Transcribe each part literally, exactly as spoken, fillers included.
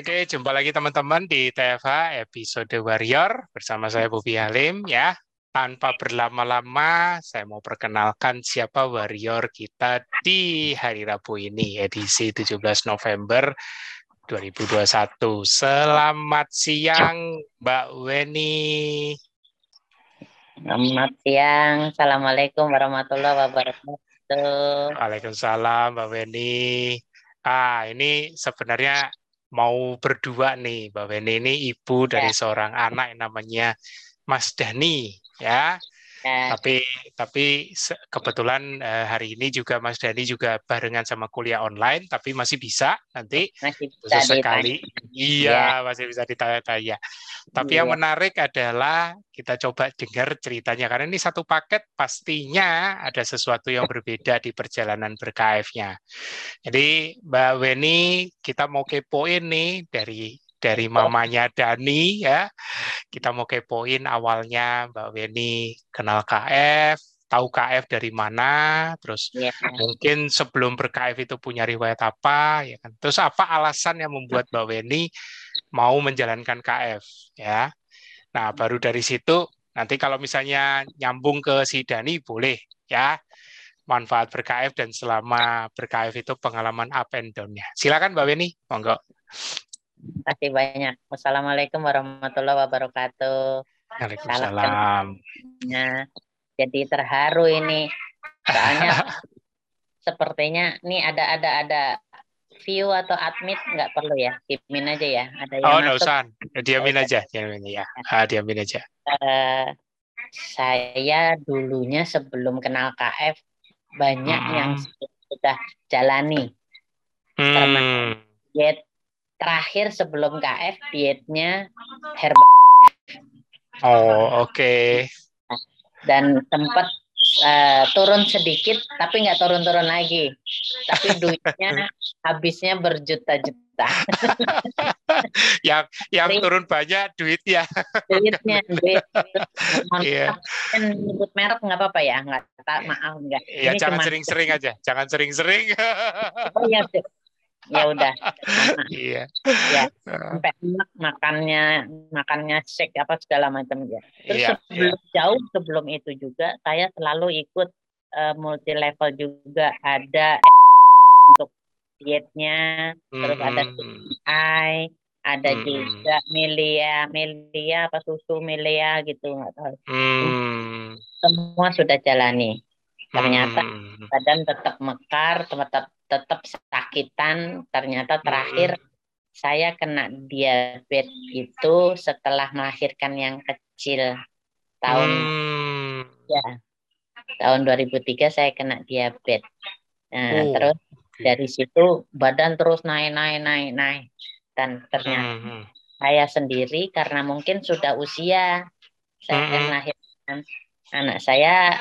Oke, jumpa lagi teman-teman di T F H episode Warrior bersama saya Bupi Halim ya. Tanpa berlama-lama, saya mau perkenalkan siapa Warrior kita di hari Rabu ini, edisi tujuh belas November dua ribu dua puluh satu. Selamat siang Mbak Weni. Selamat siang. Assalamualaikum warahmatullahi wabarakatuh. Waalaikumsalam Mbak Weni. Ah, ini sebenarnya mau berdua nih, Mbak Weni ini ibu dari ya. seorang anak yang namanya Mas Dani, ya. ya. Tapi tapi kebetulan eh, hari ini juga Mas Dani juga barengan sama kuliah online, tapi masih bisa nanti masih bisa sekali. Iya, ya. masih bisa ditanya-tanya. Tapi ya. yang menarik adalah kita coba dengar ceritanya, karena ini satu paket pastinya ada sesuatu yang berbeda di perjalanan ber-K F-nya. Jadi Mbak Weni, kita mau kepoin nih dari dari mamanya Dani ya. Kita mau kepoin awalnya Mbak Weni kenal K F, tahu K F dari mana, terus ya. mungkin sebelum ber-K F itu punya riwayat apa ya kan. Terus apa alasan yang membuat Mbak Weni mau menjalankan K F ya. Nah, baru dari situ nanti kalau misalnya nyambung ke si Dani boleh ya. Manfaat ber-K F dan selama ber-K F itu pengalaman up and down-nya. Silakan Mbak Weni, monggo. Terima kasih banyak. Wassalamualaikum warahmatullahi wabarakatuh. Waalaikumsalam. Nah, jadi terharu ini. Soalnya sepertinya nih ada ada ada view atau admit nggak perlu ya, diamin aja ya. Ada yang oh, nggak usah, diamin aja, diamin ya, ah, diamin aja. Uh, saya dulunya sebelum kenal K F banyak hmm. yang sudah jalani. Hmm. Karena diet terakhir sebelum K F dietnya herbal. Oh oke. Okay. Dan tempat Uh, turun sedikit tapi nggak turun-turun lagi, tapi duitnya habisnya berjuta-juta. yang yang Jadi, turun banyak duitnya. Duitnya, duit. Yeah. Nyebut merek nggak apa-apa ya, nggak maaf nggak. Ya, jangan sering-sering aja, jangan sering-sering. Oh, ya, ya udah. Iya. Yeah. Sampai makannya makannya shake apa segala macam ya. Terus yeah, sebelum yeah. jauh sebelum itu juga saya selalu ikut uh, multi level juga, ada untuk dietnya, mm-hmm. terus ada C I, ada mm-hmm. juga milia, milia apa susu milia gitu nggak tahu. Mm-hmm. Semua sudah jalani. Ternyata mm-hmm. badan tetap mekar, tetap tetap sakitan. Ternyata terakhir hmm. saya kena diabetes itu setelah melahirkan yang kecil tahun hmm. ya tahun dua ribu tiga saya kena diabetes. Nah, oh. terus dari situ badan terus naik naik naik naik dan ternyata hmm. saya sendiri karena mungkin sudah usia saya hmm. melahirkan anak saya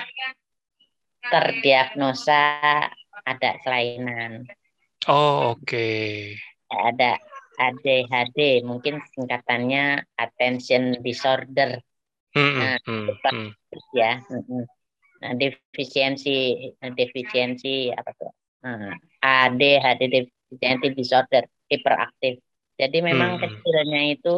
terdiagnosa ada kelainan. Oh, oke. Okay. Ada A D H D, mungkin singkatannya attention disorder. Mm-hmm. Nah, mm-hmm. ya. Nah, defisiensi defisiensi apa tuh? A D H D defisiensi disorder, hiperaktif. Jadi memang mm-hmm. kecilnya itu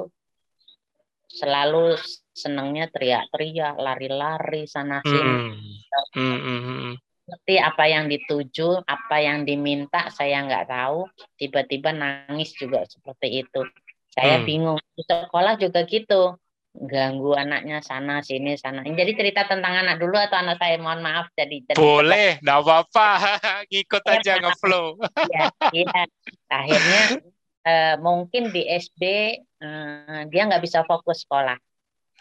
selalu senangnya teriak-teriak, lari-lari sana sini. Mm-hmm. Mm-hmm. Seperti apa yang dituju, apa yang diminta saya nggak tahu, tiba-tiba nangis juga seperti itu. Saya hmm. bingung. Di sekolah juga gitu, ganggu anaknya sana sini sana. Jadi cerita tentang anak dulu atau anak saya, mohon maaf. Jadi boleh, nggak apa-apa, ngikut aja ngeflow. Iya, iya. Akhirnya eh, mungkin di S D eh, dia nggak bisa fokus sekolah.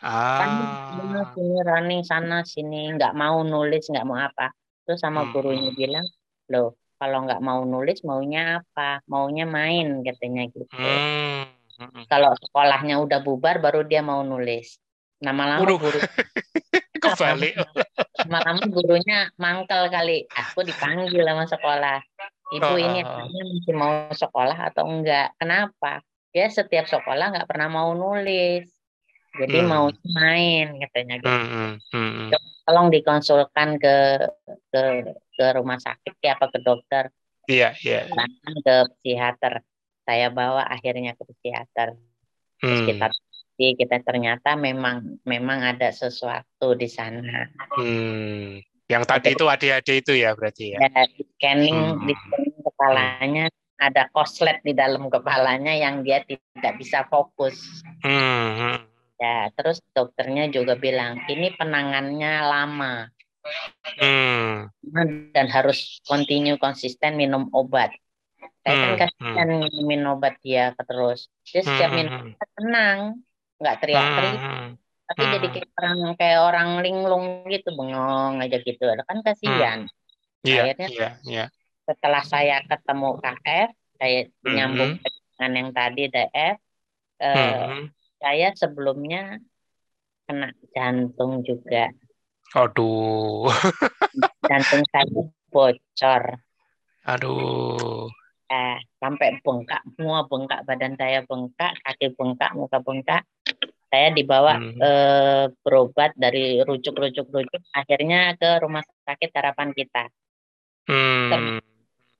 Ah. Running, sini running sana sini, nggak mau nulis, nggak mau apa. Terus sama gurunya bilang, loh kalau nggak mau nulis maunya apa? Maunya main katanya gitu. Hmm. Kalau sekolahnya udah bubar baru dia mau nulis. Lama-lama guru kembali. Lama-lama gurunya mangkel kali. Aku dipanggil sama sekolah. Ibu ini anaknya masih mau sekolah atau enggak? Kenapa? Dia setiap sekolah nggak pernah mau nulis. Jadi hmm. mau main katanya gitu. Hmm, hmm, hmm. Tolong dikonsulkan ke ke ke rumah sakit ya, apa ke dokter. Iya, yeah, iya. Yeah. Ke psikiater. saya bawa akhirnya ke psikiater. Terus hmm. kita kita ternyata memang memang ada sesuatu di sana. Hmm. Yang tadi itu A D H D itu ya berarti ya. Ya di scanning, hmm. di scanning kepalanya ada koslet di dalam kepalanya yang dia tidak bisa fokus. Hmm. Ya, terus dokternya juga bilang ini penanganannya lama. Hmm. Dan harus continue konsisten minum obat. Saya hmm. kan kasihan hmm. minum obat dia terus. Dia setiap hmm. minum obat tenang, nggak teriak-teriak. Hmm. Tapi hmm. jadi kayak orang kayak orang linglung gitu, bengong aja gitu. Kan kasihan. Hmm. Yeah, akhirnya yeah, yeah. setelah saya ketemu K F, saya hmm. nyambung dengan yang tadi D F. Eh, hmm. Saya sebelumnya kena jantung juga. Aduh. Jantung saya bocor. Aduh. Eh, sampai bengkak, semua bengkak, badan saya bengkak, kaki bengkak, muka bengkak. Saya dibawa hmm. eh, berobat dari rujuk-rujuk-rujuk, akhirnya ke rumah sakit harapan kita. Hmm.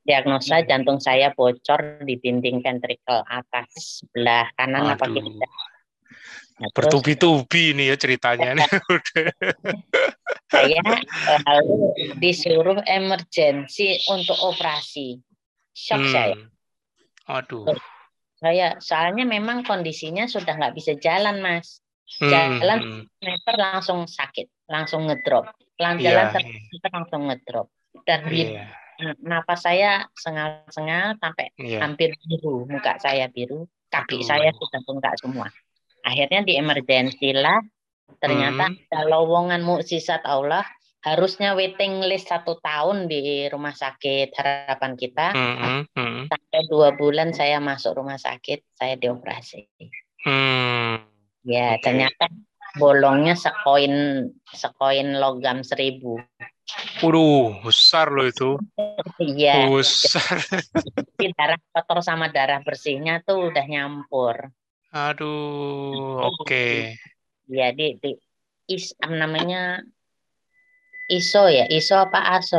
Diagnosa jantung saya bocor di dinding ventrikel atas sebelah kanan. Aduh. Apa kita? Nah, bertubi-tubi ini ya ceritanya. Nih. Saya lalu disuruh emergensi untuk operasi. Shock hmm. saya. Aduh. Saya soalnya memang kondisinya sudah nggak bisa jalan, Mas. Jalan hmm. meter langsung sakit, langsung ngedrop. Jalan yeah. ter- langsung ngedrop. Dan yeah. napas saya sengal-sengal sampai yeah. hampir biru, muka saya biru, kaki Aduh. Saya sudah bengkak semua. Akhirnya di emergensi lah, ternyata hmm. ada lowongan mukjizat Allah, harusnya waiting list satu tahun di rumah sakit harapan kita. Hmm. Hmm. Sampai dua bulan saya masuk rumah sakit, saya dioperasi. Hmm. Ya, okay. Ternyata bolongnya sekoin sekoin logam seribu. Waduh, besar loh itu. Iya. Besar. Darah kotor sama darah bersihnya tuh udah nyampur. Aduh, oke. Okay. Ya, di, di is namanya I S O ya, I S O apa A S O?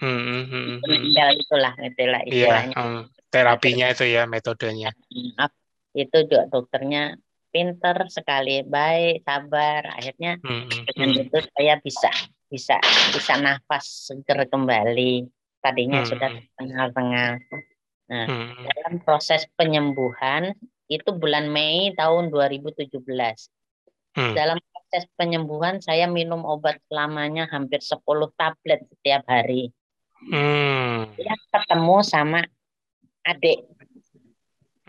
Hmm, hmm, ya, itulah, itulah istilahnya. Ya, um, terapinya itu ya, metodenya. Itu juga dokternya pinter sekali, baik, sabar. Akhirnya hmm, dengan hmm. itu saya bisa, bisa, bisa nafas seger kembali. Tadinya hmm. sudah tengah-tengah. Nah, hmm. dalam proses penyembuhan. Itu bulan Mei tahun dua ribu tujuh belas. Hmm. Dalam proses penyembuhan saya minum obat selamanya hampir sepuluh tablet setiap hari. Hmm. Saya ketemu sama adik.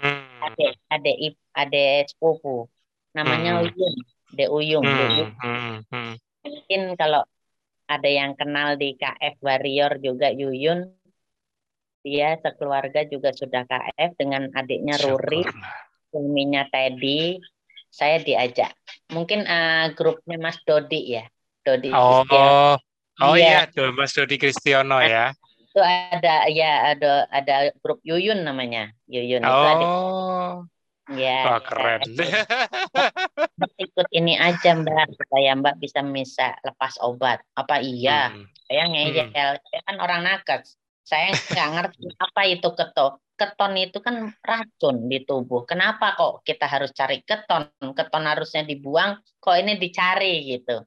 Hmm. Adik, adik, adik sepupu. Namanya hmm. Uyun, De Uyung. Hmm. Hmm. Hmm. Mungkin kalau ada yang kenal di K F Warrior juga Yuyun, dia sekeluarga juga sudah K F dengan adiknya Ruri. Suaminya Teddy, saya diajak. Mungkin uh, grupnya Mas Dodi ya, Dodi oh, Kristiono. Oh iya, ya, Mas Dodi Kristiono nah, ya. Itu ada ya ada ada grup Yuyun namanya, Yuyun. Oh, itu ada. Ya. Wah, keren. Ya, ikut ini aja Mbak, supaya Mbak bisa bisa lepas obat. Apa iya? Hmm. Saya ngejel, hmm. saya kan orang nakes. Saya nggak ngerti apa itu keto. Keton itu kan racun di tubuh. Kenapa kok kita harus cari keton? Keton harusnya dibuang, kok ini dicari gitu.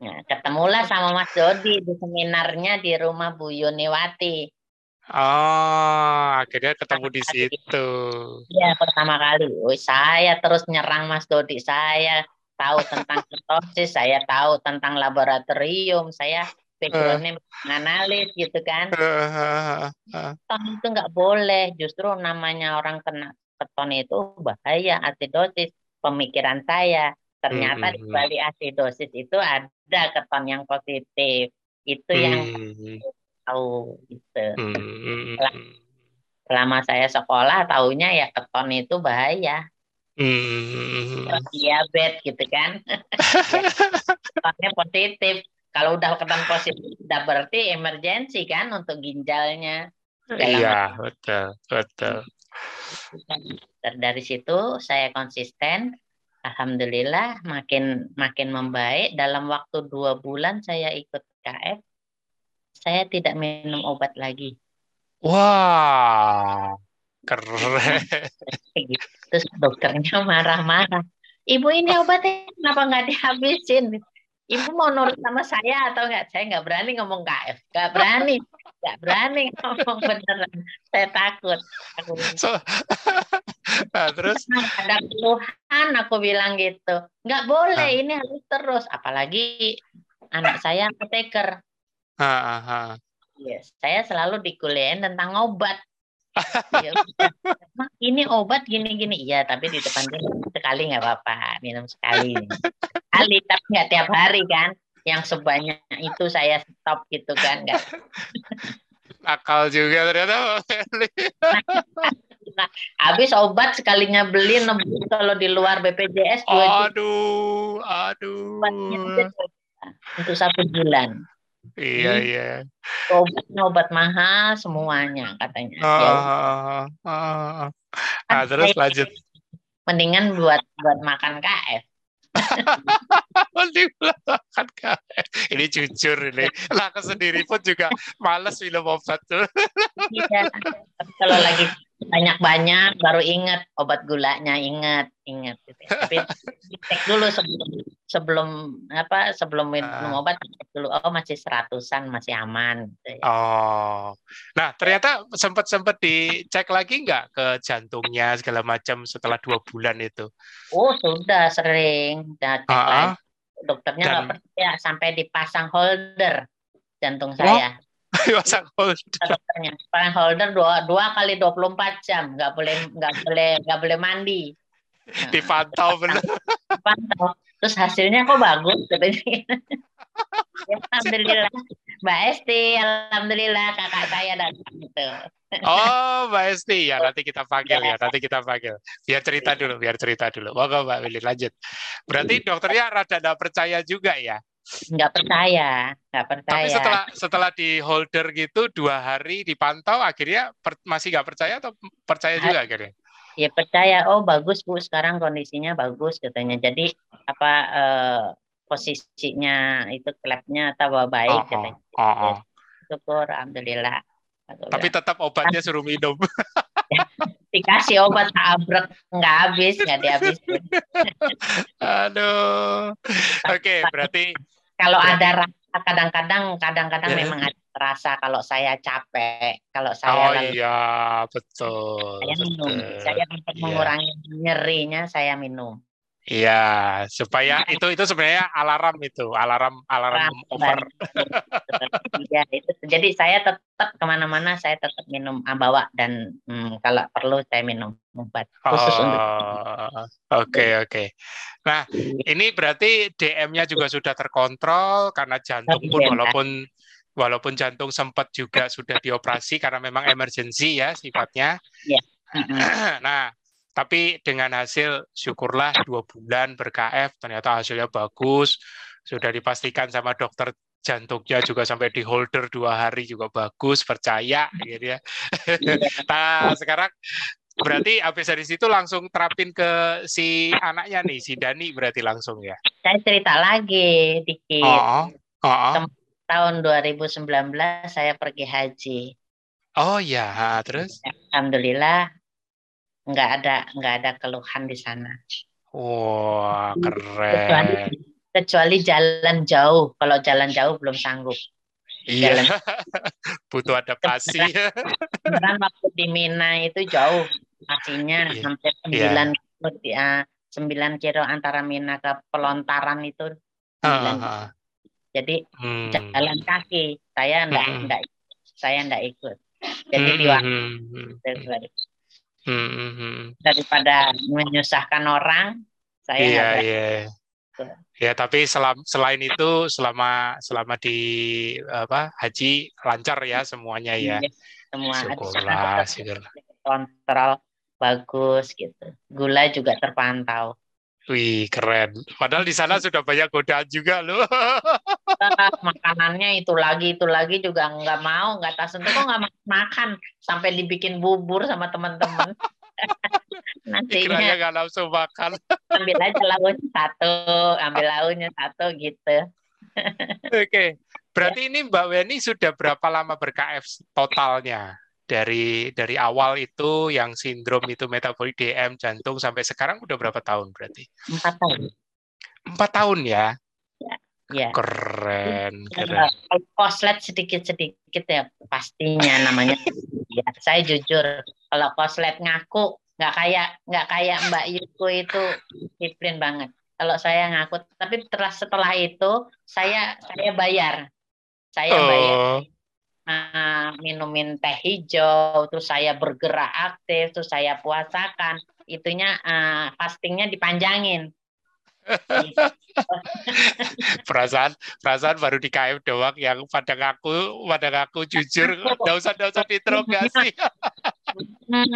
Nah, ketemulah sama Mas Dodi di seminarnya di rumah Bu Yuniwati. Oh, akhirnya ketemu di situ. Iya, pertama kali. Woy, saya terus nyerang Mas Dodi. Saya tahu tentang ketosis, saya tahu tentang laboratorium, saya backgroundnya uh, analis gitu kan. Uh, uh, uh, keton itu nggak boleh. Justru namanya orang kena keton itu bahaya, asidosis. Pemikiran saya ternyata uh, di balik asidosis itu ada keton yang positif. Itu uh, yang tahu gitu. Uh, Selama saya sekolah taunya ya keton itu bahaya. Uh, Diabetes gitu kan. Ketonnya positif. Kalau udah keton positif, udah berarti emergensi kan untuk ginjalnya. Iya, betul, betul. Dari situ saya konsisten, alhamdulillah makin makin membaik. Dalam waktu dua bulan saya ikut K F, saya tidak minum obat lagi. Wah, Keren. Terus dokternya marah-marah. Ibu ini obatnya kenapa nggak dihabisin? Ibu mau nurut sama saya atau nggak? Saya nggak berani ngomong K F. Nggak berani. Nggak berani ngomong beneran. Saya takut. Aku so, nah, terus? Ada keluhan, aku bilang gitu. Nggak boleh, ah. ini harus terus. Apalagi anak saya apoteker. Ah, ah, ah. Yes, saya selalu dikuliahin tentang obat. Ya, ini obat gini-gini. Iya, tapi di depan dia sekali nggak apa-apa, minum sekali. Sekali, tapi nggak tiap hari kan. Yang sebanyak itu saya stop gitu kan. Nggak. Akal juga ternyata. Habis obat sekalinya beli nembus kalau di luar B P J S. Aduh, aduh. Untuk satu bulan. Iya, hmm. iya. Obat, obat mahal semuanya katanya. Oh, ya, oh, oh, oh. Nah, terus lanjut. Mendingan buat buat makan K F. Mending makan K F. Ini jujur ini. Lah aku sendiri pun juga malas minum obat tuh. Iya. Kalau lagi banyak-banyak baru ingat obat gulanya, ingat, ingat gitu. Tapi cek dulu sebelum sebelum apa sebelum minum obat dulu, oh masih seratusan, masih aman gitu. Oh, nah ternyata sempat sempat dicek lagi nggak ke jantungnya segala macam setelah dua bulan itu? Oh sudah sering, sudah cek uh-uh. lagi. Dokternya nggak Dan... percaya sampai dipasang holder jantung saya. Oh, dipasang holder. Dokternya pasang holder dua dua kali dua puluh empat jam, nggak boleh nggak boleh nggak boleh mandi. Dipantau benar. Dipantau. Terus hasilnya kok bagus, ya, alhamdulillah. Mbak Esti, alhamdulillah kakak saya datang gitu. Oh, Mbak Esti ya, nanti kita panggil ya, nanti kita panggil. Biar cerita dulu, biar cerita dulu. Monggo Mbak Weni lanjut. Berarti dokternya rada nggak percaya juga ya? Nggak percaya, nggak percaya. Tapi setelah setelah di holder gitu dua hari dipantau, akhirnya per, masih nggak percaya atau percaya juga akhirnya? Ya percaya, oh bagus Bu, sekarang kondisinya bagus katanya. Jadi apa eh, posisinya itu klepnya tambah baik oh, katanya. Oh, oh. Syukur, alhamdulillah. Tapi tetap obatnya suruh minum. Dikasih obat abrek nggak habis, nggak dihabisin. Aduh. Oke, okay, berarti kalau ada rasa kadang-kadang, kadang-kadang yeah. memang ada rasa kalau saya capek, kalau saya oh lalu, iya betul saya minum, betul. Saya untuk yeah. mengurangi nyerinya saya minum. Iya, yeah, supaya itu itu sebenarnya alarm itu, alarm alarm over. Iya itu, jadi saya tetap kemana-mana saya tetap minum bawa dan hmm, kalau perlu saya minum obat khusus oh, untuk. Oke okay, oke. Okay. Nah ini berarti D M-nya juga sudah terkontrol karena jantung pun walaupun Walaupun jantung sempat juga sudah dioperasi karena memang emergency ya sifatnya. Yeah. Mm-hmm. Nah, tapi dengan hasil syukurlah dua bulan ber-K F ternyata hasilnya bagus. Sudah dipastikan sama dokter jantungnya juga sampai di holder dua hari juga bagus, percaya gitu ya. Yeah. Nah, sekarang berarti habis dari situ langsung terapin ke si anaknya nih, si Dani berarti langsung ya. Saya cerita lagi dikit. Oh, oh, oh. Tahun dua ribu sembilan belas saya pergi haji. Oh ya, ha, terus? Alhamdulillah nggak ada nggak ada keluhan di sana. Wah, wow, keren. Kecuali, kecuali jalan jauh. Kalau jalan jauh belum sanggup. Iya. Jalan... Butuh adaptasi. Karena waktu di Mina itu jauh, pastinya yeah. hampir sembilan kilo antara Mina ke Pelontaran itu. sembilan Jadi hmm. jalan kaki saya enggak hmm. enggak saya enggak ikut. Jadi hmm. diwakil hmm. daripada menyusahkan orang saya yeah, enggak. Yeah. Ya, tapi selam, selain itu selama selama di apa haji lancar ya semuanya ya. Yeah, semua syukurlah, syukurlah. Kontrol bagus gitu. Gula juga terpantau. Wih, keren. Padahal di sana sudah banyak godaan juga loh. Makanannya itu lagi, itu lagi juga nggak mau, nggak tahu sentuh kok nggak makan. Sampai dibikin bubur sama teman-teman. Nantinya nggak langsung makan. Ambil aja lauknya satu, ambil lauknya satu gitu. Oke, berarti ya. Ini Mbak Weni sudah berapa lama ber-K F totalnya? dari dari awal itu yang sindrom itu metabolik D M jantung sampai sekarang udah berapa tahun berarti? Empat tahun. Empat tahun ya? Ya. Ya. Keren, keren. Koslet sedikit-sedikit ya pastinya namanya. Ya, saya jujur kalau koslet ngaku nggak kayak nggak kayak Mbak Yuku itu disiplin banget. Kalau saya ngaku, tapi setelah setelah itu saya saya bayar, saya oh. bayar. Nah, minumin teh hijau, terus saya bergerak aktif, terus saya puasakan, itunya uh, fastingnya dipanjangin. perasaan perasaan baru di K F doang yang pada ngaku pada ngaku jujur, nggak usah nggak usah diinterogasi.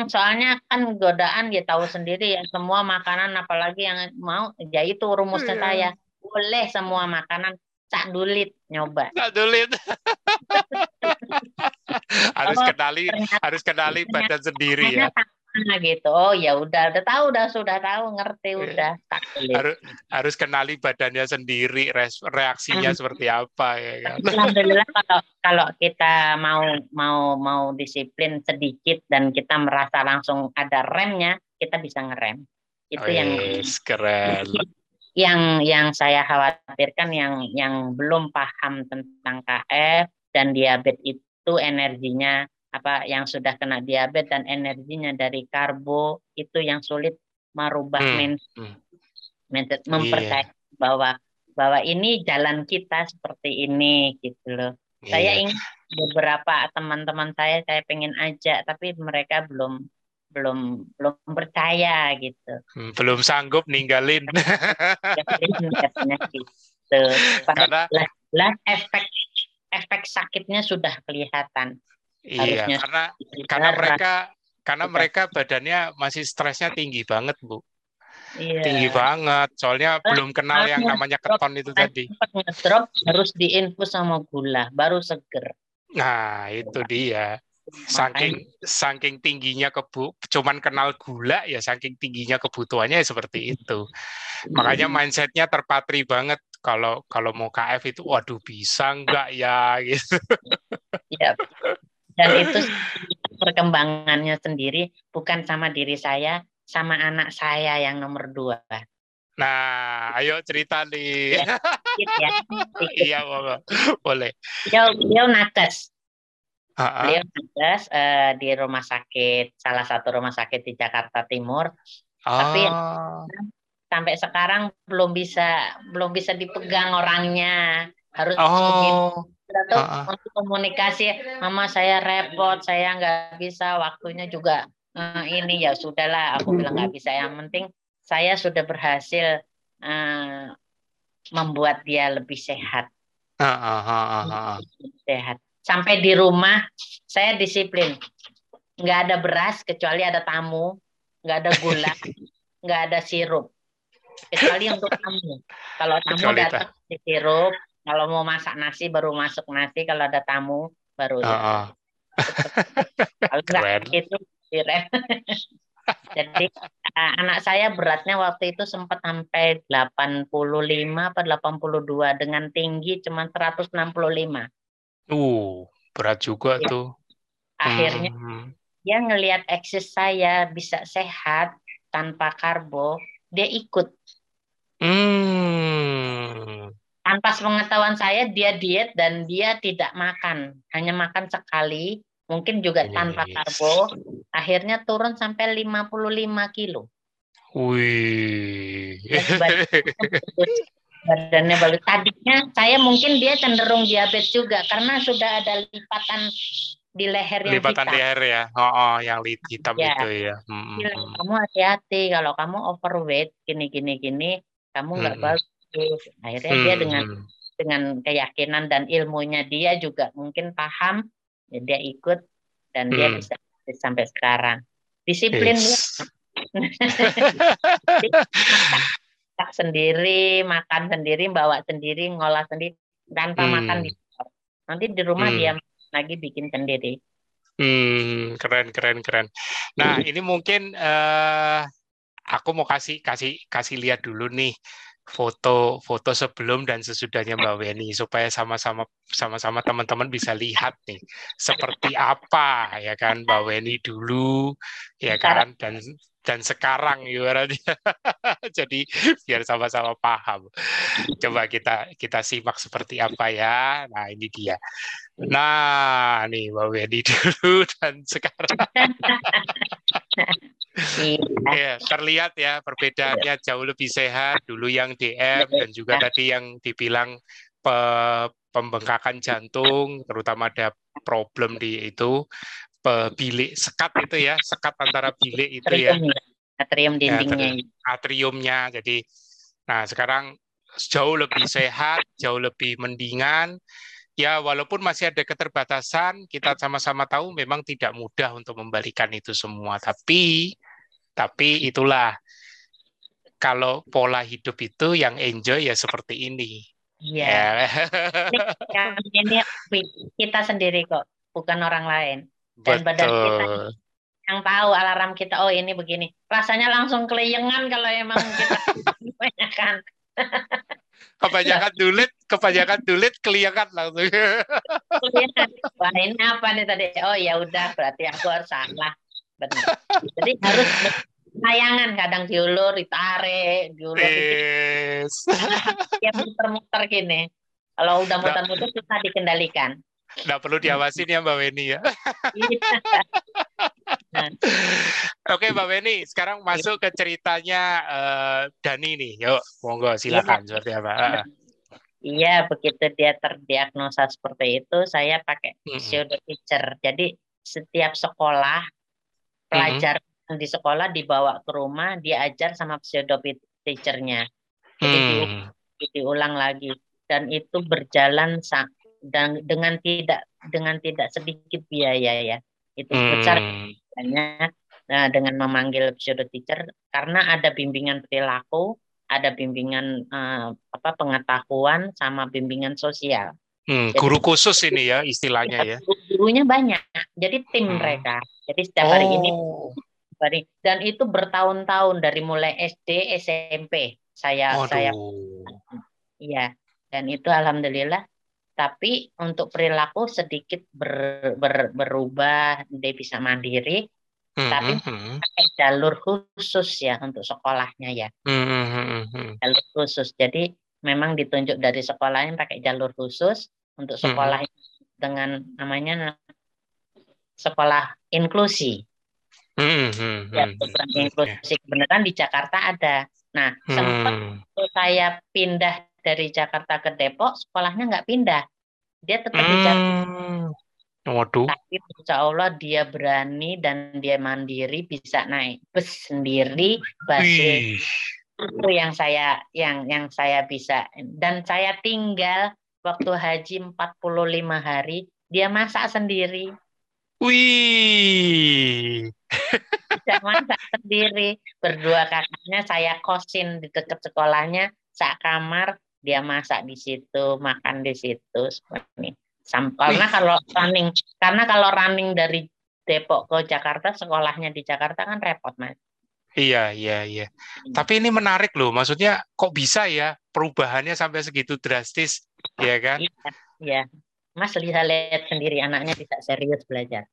Soalnya kan godaan ya tahu sendiri ya, semua makanan apalagi yang mau, ya itu rumusnya hmm. saya boleh semua makanan. Tak dulit nyoba. Tak dulit. harus oh, kenali, ternyata, harus kenali badan sendiri ya. Gitu. Oh ya udah, udah tahu, udah sudah tahu, ngerti udah. Tak dulit. Harus, harus kenali badannya sendiri, reaksinya hmm. seperti apa ya. Kan? Alhamdulillah kalau kalau kita mau mau mau disiplin sedikit dan kita merasa langsung ada remnya, kita bisa ngerem. Itu oh, yang yes, keren. Yang yang saya khawatirkan yang yang belum paham tentang K F dan diabetes itu energinya apa yang sudah kena diabetes dan energinya dari karbo itu yang sulit merubah hmm. mindset, hmm. mempercayai yeah. bahwa bahwa ini jalan kita seperti ini gitu loh. Yeah. Saya ingin beberapa teman-teman saya saya pengen ajak tapi mereka belum belum belum percaya gitu, belum sanggup ninggalin gitu. Karena lah, lah efek efek sakitnya sudah kelihatan. Iya, harusnya karena karena mereka karena mereka badannya masih stresnya tinggi banget Bu. Iya. Tinggi banget soalnya lah, belum kenal yang namanya keton itu tadi. Drop harus diinfus sama gula baru seger. Nah itu dia. Saking Makanya. saking tingginya kebu, cuman kenal gula ya saking tingginya kebutuhannya ya seperti itu. Hmm. Makanya mindsetnya terpatri banget kalau kalau mau K F itu, waduh bisa nggak ya gitu. Yep. Dan itu perkembangannya sendiri bukan sama diri saya, sama anak saya yang nomor dua. Nah, ayo cerita nih. Ya, ya. Iya, boleh. Yo, yo nakes. Beliau tugas uh, di rumah sakit, salah satu rumah sakit di Jakarta Timur. Oh. Tapi sampai sekarang belum bisa, belum bisa dipegang orangnya. Harus oh. Itu uh-uh. untuk komunikasi. Mama saya repot, saya nggak bisa. Waktunya juga uh, ini ya sudahlah. Aku bilang nggak bisa. Yang penting saya sudah berhasil uh, membuat dia lebih sehat. Uh, uh, uh, uh. Sehat. Sampai di rumah saya disiplin, nggak ada beras kecuali ada tamu, nggak ada gula, nggak ada sirup kecuali untuk tamu. Kalau tamu datang di sirup, kalau mau masak nasi baru masuk nasi, kalau ada tamu baru. Uh-uh. Kalau nggak itu direm. Jadi uh, anak saya beratnya waktu itu sempat sampai delapan puluh lima atau delapan puluh dua dengan tinggi cuma seratus enam puluh lima. Uh, berat juga ya. Tuh. Akhirnya hmm. dia ngelihat eksis saya bisa sehat tanpa karbo, dia ikut. Hmm. Tanpa pengetahuan saya dia diet dan dia tidak makan, hanya makan sekali, mungkin juga yes. tanpa karbo. Akhirnya turun sampai lima puluh lima kilo. Wih. Badannya baru. Tadinya saya mungkin dia cenderung diabetes juga karena sudah ada lipatan di leher yang lipatan hitam. Lipatan leher ya, oh, oh yang hitam ya. Itu ya. Hmm. Kamu hati-hati kalau kamu overweight gini-gini-gini, kamu nggak hmm. bagus. Akhirnya hmm. dia dengan dengan keyakinan dan ilmunya dia juga mungkin paham, ya dia ikut dan hmm. dia bisa sampai sekarang. Disiplin yes. dia. Masak sendiri, makan sendiri, bawa sendiri, ngolah sendiri tanpa hmm. makan di luar. Nanti di rumah hmm. dia lagi bikin sendiri. Hmm, keren, keren, keren. Nah, ini mungkin uh, aku mau kasih kasih kasih lihat dulu nih foto-foto sebelum dan sesudahnya Mbak Weni supaya sama-sama sama-sama teman-teman bisa lihat nih seperti apa ya kan Mbak Weni dulu ya kan dan dan sekarang ibaratnya. Jadi biar sama-sama paham. Coba kita kita simak seperti apa ya. Nah, ini dia. Nah, nih Mbak Weni dulu dan sekarang. Ya, terlihat ya perbedaannya jauh lebih sehat dulu yang D M dan juga tadi yang dibilang pe pembengkakan jantung terutama ada problem di itu bilik sekat itu ya sekat antara bilik itu ya atrium dindingnya atriumnya jadi nah sekarang jauh lebih sehat jauh lebih mendingan. Ya, walaupun masih ada keterbatasan, kita sama-sama tahu memang tidak mudah untuk membalikan itu semua. Tapi, tapi itulah kalau pola hidup itu yang enjoy ya seperti ini. Iya. Ya. Ini kita sendiri kok, bukan orang lain. Dan betul. Badan kita yang tahu alarm kita, oh ini begini. Rasanya langsung keleyengan kalau emang kita kebanyakan. Kebanyakan dulit, kebanyakan dulit kelihatan langsung. Wah, ini apa nih tadi? Oh ya udah, berarti aku harus salah. Benar. Jadi harus layangan, kadang diulur, ditarik, diulur. Yes. Ya muter-muter gini. Kalau udah muter-muter susah dikendalikan. Nggak perlu diawasin ya Mbak Weni ya. Oke Mbak Weni, sekarang masuk ke ceritanya uh, Dani nih. Yuk, monggo silakan. Seperti apa? Iya, begitu dia terdiagnosa seperti itu, saya pakai pseudo teacher. Jadi setiap sekolah pelajar mm-hmm. di sekolah dibawa ke rumah, diajar sama pseudo teachernya. Jadi hmm. di, diulang lagi dan itu berjalan sangat dan dengan tidak dengan tidak sedikit biaya ya itu hmm. besar biayanya. Nah, dengan memanggil pseudo teacher karena ada bimbingan perilaku, ada bimbingan eh, apa pengetahuan sama bimbingan sosial. Hmm, jadi, guru khusus ini ya istilahnya ya. Gurunya banyak, jadi tim hmm. mereka. Jadi setiap oh. hari ini hari, dan itu bertahun-tahun dari mulai S D, S M P saya Aduh. saya. Iya, dan itu alhamdulillah. Tapi untuk perilaku sedikit ber, ber, berubah, dia bisa mandiri, mm-hmm. tapi pakai jalur khusus ya untuk sekolahnya ya. Mm-hmm. Jalur khusus, jadi memang ditunjuk dari sekolahnya pakai jalur khusus untuk sekolah mm-hmm. dengan namanya sekolah inklusi. Mm-hmm. Ya, program inklusi beneran di Jakarta ada. Nah, sempat mm-hmm. saya pindah dari Jakarta ke Depok, sekolahnya nggak pindah. Dia tetap hmm. di Jakarta. Waduh. Tapi insya Allah dia berani dan dia mandiri, bisa naik bus sendiri, busnya. Itu yang saya yang yang saya bisa. Dan saya tinggal waktu haji empat puluh lima hari, dia masak sendiri. Wih. Bisa masak sendiri. Berdua kakaknya saya kosin di dekat sekolahnya, sak kamar. Dia masak di situ, makan di situ, seperti sampel. Nah, kalau running, karena kalau running dari Depok ke Jakarta, sekolahnya di Jakarta kan repot, Mas. Iya, iya, iya. Tapi ini menarik loh, maksudnya kok bisa ya perubahannya sampai segitu drastis, ya kan? Iya, iya. Mas lihat lihat sendiri anaknya tidak serius belajar.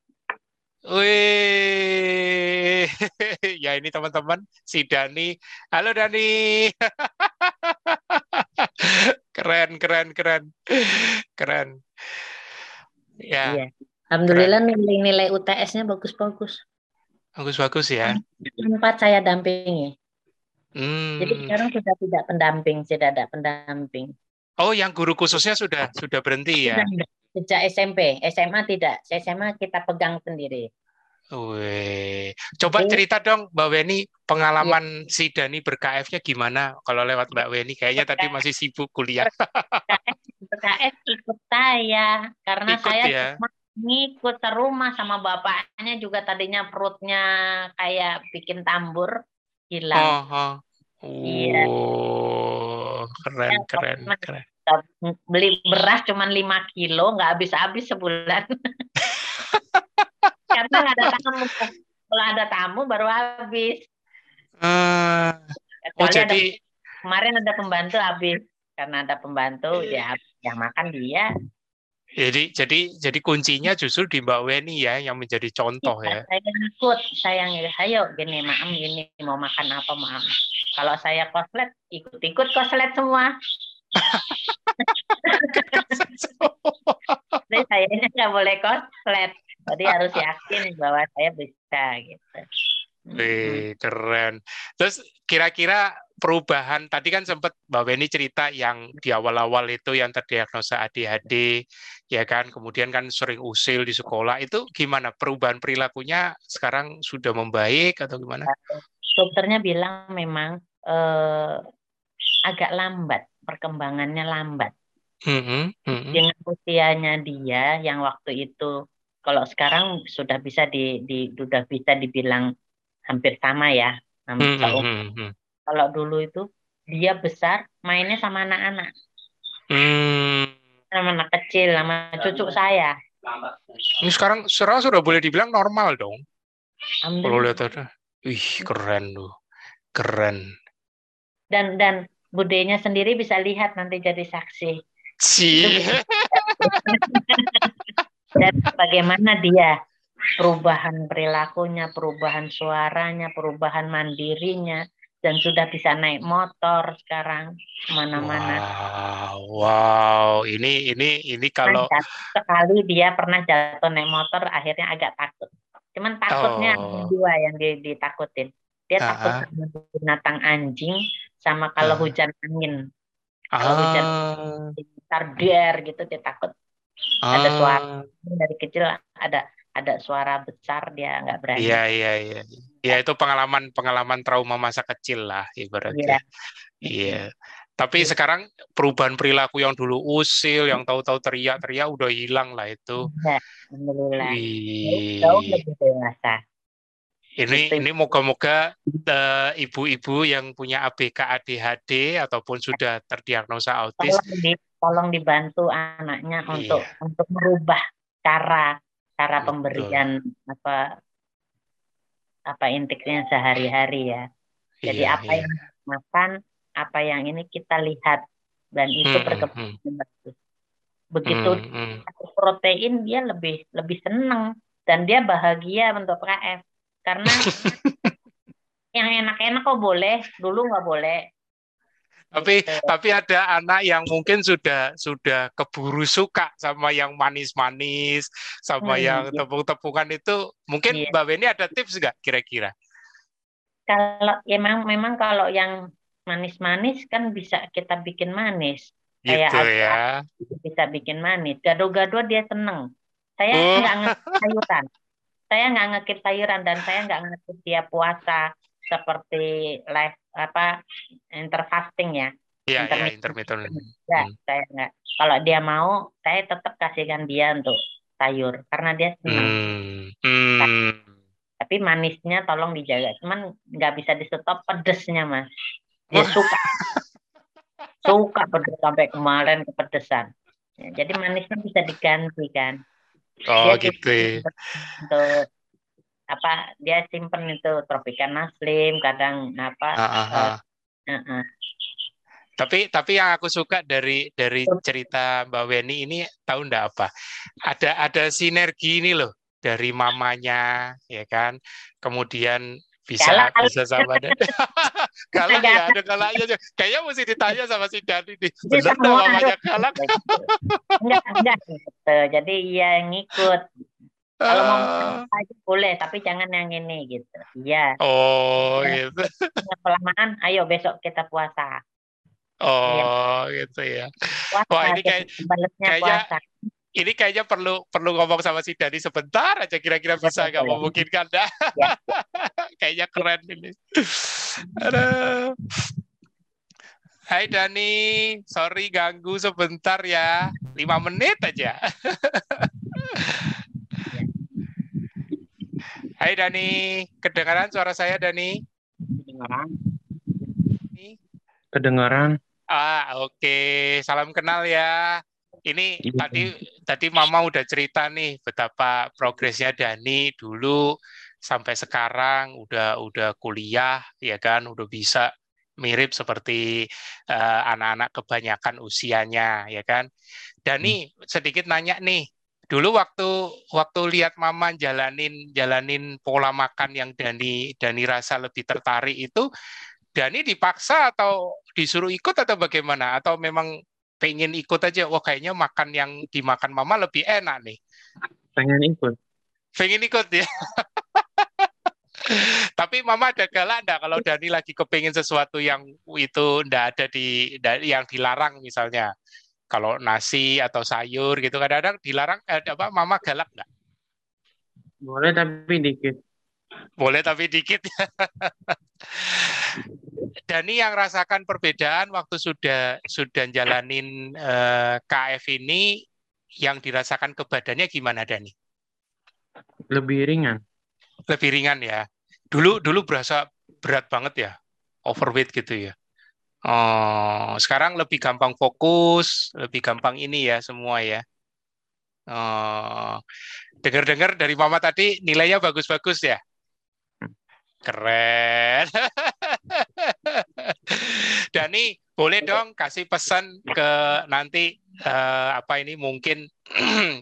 Wih, ya ini teman-teman si Dani. Halo Dani. Keren, keren, keren, keren. Ya. Iya. Alhamdulillah nilai-nilai U T S-nya bagus-bagus. Bagus-bagus ya. Tempat saya dampingi. Hmm. Jadi sekarang sudah tidak pendamping, tidak ada pendamping. Oh, yang guru khususnya sudah sudah berhenti ya. Sudah. Sejak S M P, S M A tidak. S M A kita pegang sendiri. Wih. Coba jadi, cerita dong Mbak Weni, pengalaman iya. si Dani ber-K F-nya gimana? Kalau lewat Mbak Weni, kayaknya tadi masih sibuk kuliah. Ber-K F ikut saya, karena ikut, saya ya. cuma ngikut ke rumah sama bapaknya juga tadinya perutnya kayak bikin tambur, hilang. Oh, oh. Iya. Oh, keren, ya, keren, keren. Beli beras cuma lima kilo, nggak habis-habis sebulan. Karena nggak ada tamu. Kalau ada tamu baru habis. Uh, oh, jadi ada, Kemarin ada pembantu habis, karena ada pembantu ya yang makan dia. Jadi jadi jadi kuncinya justru di Mbak Weni ya yang menjadi contoh ya. Saya ikut, saya ayo gini maam gini mau makan apa maam. Kalau saya koslet ikut-ikut koslet semua. Jadi saya ini nggak boleh koslet, jadi harus yakin bahwa saya bisa gitu. Wih, keren. Terus kira-kira perubahan tadi kan sempat Mbak Weni cerita yang di awal-awal itu yang terdiagnosa A D H D ya kan, kemudian kan sering usil di sekolah, itu gimana perubahan perilakunya sekarang, sudah membaik atau gimana? Dokternya bilang memang eh, agak lambat, perkembangannya lambat. Mm-hmm, mm-hmm. Dengan usianya dia yang waktu itu, kalau sekarang sudah bisa di, di sudah bisa dibilang hampir sama ya, hampir sama. Mm-hmm, mm-hmm. Kalau dulu itu dia besar mainnya sama anak-anak, hmm. sama anak kecil, sama cucu saya. Ini sekarang sekarang sudah boleh dibilang normal dong. Kalau lihat ada, wih keren loh, keren. Dan dan budenya sendiri bisa lihat nanti jadi saksi. Sih. Dan bagaimana dia perubahan perilakunya, perubahan suaranya, perubahan mandirinya. Dan sudah bisa naik motor sekarang kemana-mana. Wow, wow, ini ini ini kalau sekali dia pernah jatuh naik motor, akhirnya agak takut. Cuman takutnya oh. dua yang ditakutin. Dia uh-huh. takut sama binatang anjing, sama kalau uh-huh. hujan angin. Kalau uh-huh. hujan tarder gitu dia takut. Uh-huh. Ada suara dari kecil ada. Ada suara besar dia nggak berani. Iya iya iya. Ya itu pengalaman pengalaman trauma masa kecil lah ibaratnya. Iya. Yeah. Tapi yeah. sekarang perubahan perilaku yang dulu usil, yang tahu-tahu teriak-teriak udah hilang lah itu. Ya, alhamdulillah. Jauh lebih dewasa. Ini ini moga-moga uh, ibu-ibu yang punya A B K A D H D ataupun sudah terdiagnosa autis, tolong, di, tolong dibantu anaknya untuk yeah. untuk merubah cara cara pemberian betul. apa apa intiknya sehari-hari ya. Jadi iya, apa iya. yang makan, apa yang ini kita lihat dan itu hmm, perkembangan hmm. bagus. Begitu hmm, hmm. protein dia lebih lebih seneng dan dia bahagia untuk K F karena yang enak-enak kok boleh, dulu nggak boleh. Tapi gitu. Tapi ada anak yang mungkin sudah sudah keburu suka sama yang manis-manis, sama hmm, yang iya. tepung-tepungan itu. Mungkin iya. Mbak Weni ada tips nggak kira-kira? Kalau ya memang memang kalau yang manis-manis kan bisa kita bikin manis. Gitu kayak ya. Bisa bikin manis. Gado-gado dia seneng. Saya oh. nggak ngekip sayuran. Saya nggak ngekip sayuran dan saya nggak ngekip dia puasa seperti live apa interfasting ya. Iya, ya, intermittent. Ya, hmm. saya enggak. Kalau dia mau, saya tetap kasihkan dia untuk sayur karena dia senang. Hmm. Hmm. Tapi manisnya tolong dijaga. Cuman nggak bisa di-stop pedesnya, Mas. Dia suka. suka pedes sampai kemarin kepedesan. Ya, jadi manisnya bisa diganti kan. Oh, dia gitu. Untuk, untuk apa dia simpen itu Tropical Muslim kadang apa ah, ah, ah. Uh, uh, uh. tapi tapi yang aku suka dari dari cerita Mbak Weni ini tahu enggak apa ada ada sinergi ini loh dari mamanya ya kan, kemudian bisa galak. Bisa sama dan galak ya ada galaknya kayaknya mesti ditanya sama si Dani nih benar tuh mamanya galak enggak enggak gitu. Jadi iya ngikut. Kalau mau makan aja boleh, tapi jangan yang ini gitu. Iya. Oh, ya. Gitu. Kelamaan, ayo besok kita puasa. Oh, ya. Gitu ya. Puasa, wah, ini kayak, kayaknya puasa. Ini kayaknya perlu perlu ngomong sama si Dani sebentar aja. Kira-kira bisa nggak memungkinkan dah. Ya. Kayaknya keren ini. Aduh. Hai Dani, sorry ganggu sebentar ya. Lima menit aja. Hai Dani, kedengaran suara saya Dani? Kedengaran. Kedengaran. Ah, oke. Okay. Salam kenal ya. Ini iya. tadi tadi Mama udah cerita nih betapa progresnya Dani dulu sampai sekarang udah udah kuliah ya kan, udah bisa mirip seperti anak-anak uh, kebanyakan usianya, ya kan? Dani hmm. sedikit nanya nih, dulu waktu waktu lihat mama jalanin jalanin pola makan yang Dani Dani rasa lebih tertarik itu, Dani dipaksa atau disuruh ikut atau bagaimana? Atau memang pengen ikut aja? Wah, kayaknya makan yang dimakan mama lebih enak nih. Pengen ikut. Pengen ikut ya. Tapi mama ada galak enggak kalau Dani lagi kepingin sesuatu yang itu enggak ada di yang dilarang misalnya? Kalau nasi atau sayur gitu kadang-kadang dilarang, eh, apa mama galak nggak? Boleh tapi dikit. Boleh tapi dikit. Dani yang rasakan perbedaan waktu sudah sudah jalanin eh, K F ini, yang dirasakan ke badannya gimana Dani? Lebih ringan. Lebih ringan ya. Dulu dulu berasa berat banget ya, overweight gitu ya. Oh, sekarang lebih gampang fokus, lebih gampang ini ya semua ya. Oh, dengar-dengar dari mama tadi nilainya bagus-bagus ya. Keren. Dani, boleh dong kasih pesan ke nanti eh, apa ini mungkin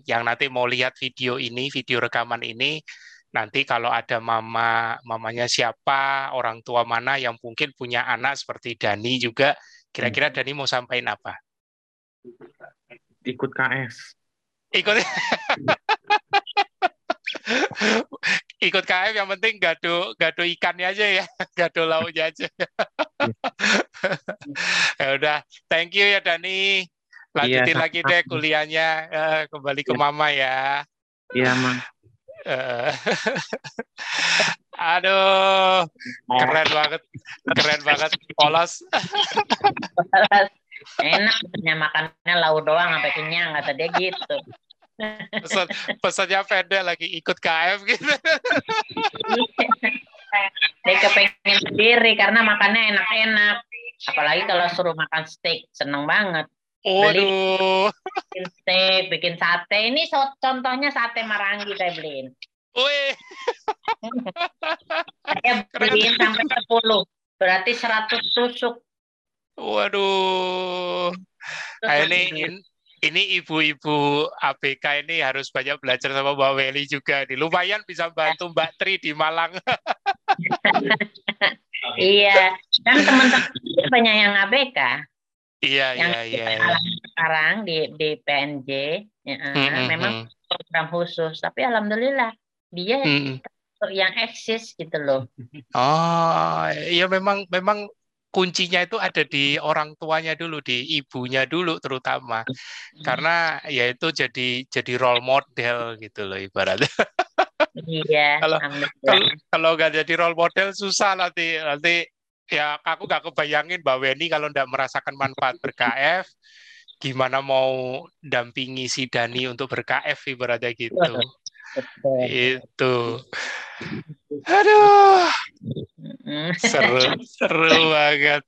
yang nanti mau lihat video ini, video rekaman ini. Nanti kalau ada mama, mamanya siapa, orang tua mana yang mungkin punya anak seperti Dani juga, kira-kira Dani mau sampaikan apa? Ikut K F. Ikut ikut K F yang penting gado, gado ikannya aja ya, gado lauknya aja. Ya udah, thank you ya Dani. Lanjutin ya, lagi deh kuliahnya, kembali ke ya. Mama ya. Iya, Ma. Aduh, keren banget, keren banget, polos. Enak, makannya lauk doang sampai kenyang, kata dia gitu. Pesan, pesannya Fede lagi ikut K F gitu. Dia kepengen sendiri karena makannya enak-enak. Apalagi kalau suruh makan steak, seneng banget. Waduh, bikin steak, bikin sate. Ini contohnya sate Marangi saya beliin. Wih. Saya beliin sampai sepuluh, berarti seratus tusuk. Waduh. Nah, ini ini ibu-ibu A B K ini harus banyak belajar sama Mbak Weni juga. Nih. Lumayan bisa bantu Mbak Tri di Malang. Iya, dan teman-teman banyak yang A B K. Iya, yang iya, iya, iya. Sekarang di, di P N J ya, mm-hmm. memang program khusus, tapi alhamdulillah dia mm-hmm. yang eksis gitu loh. Oh, ya memang memang kuncinya itu ada di orang tuanya dulu, di ibunya dulu terutama, mm-hmm. karena yaitu jadi jadi role model gitu loh ibaratnya. Iya. Kalau kalau, kalau nggak jadi role model susah nanti nanti. Ya, aku nggak kebayangin Mbak Weni kalau nggak merasakan manfaat ber-K F, gimana mau dampingi si Dani untuk ber-K F ibaratnya gitu. Itu. Aduh. Seru, seru banget.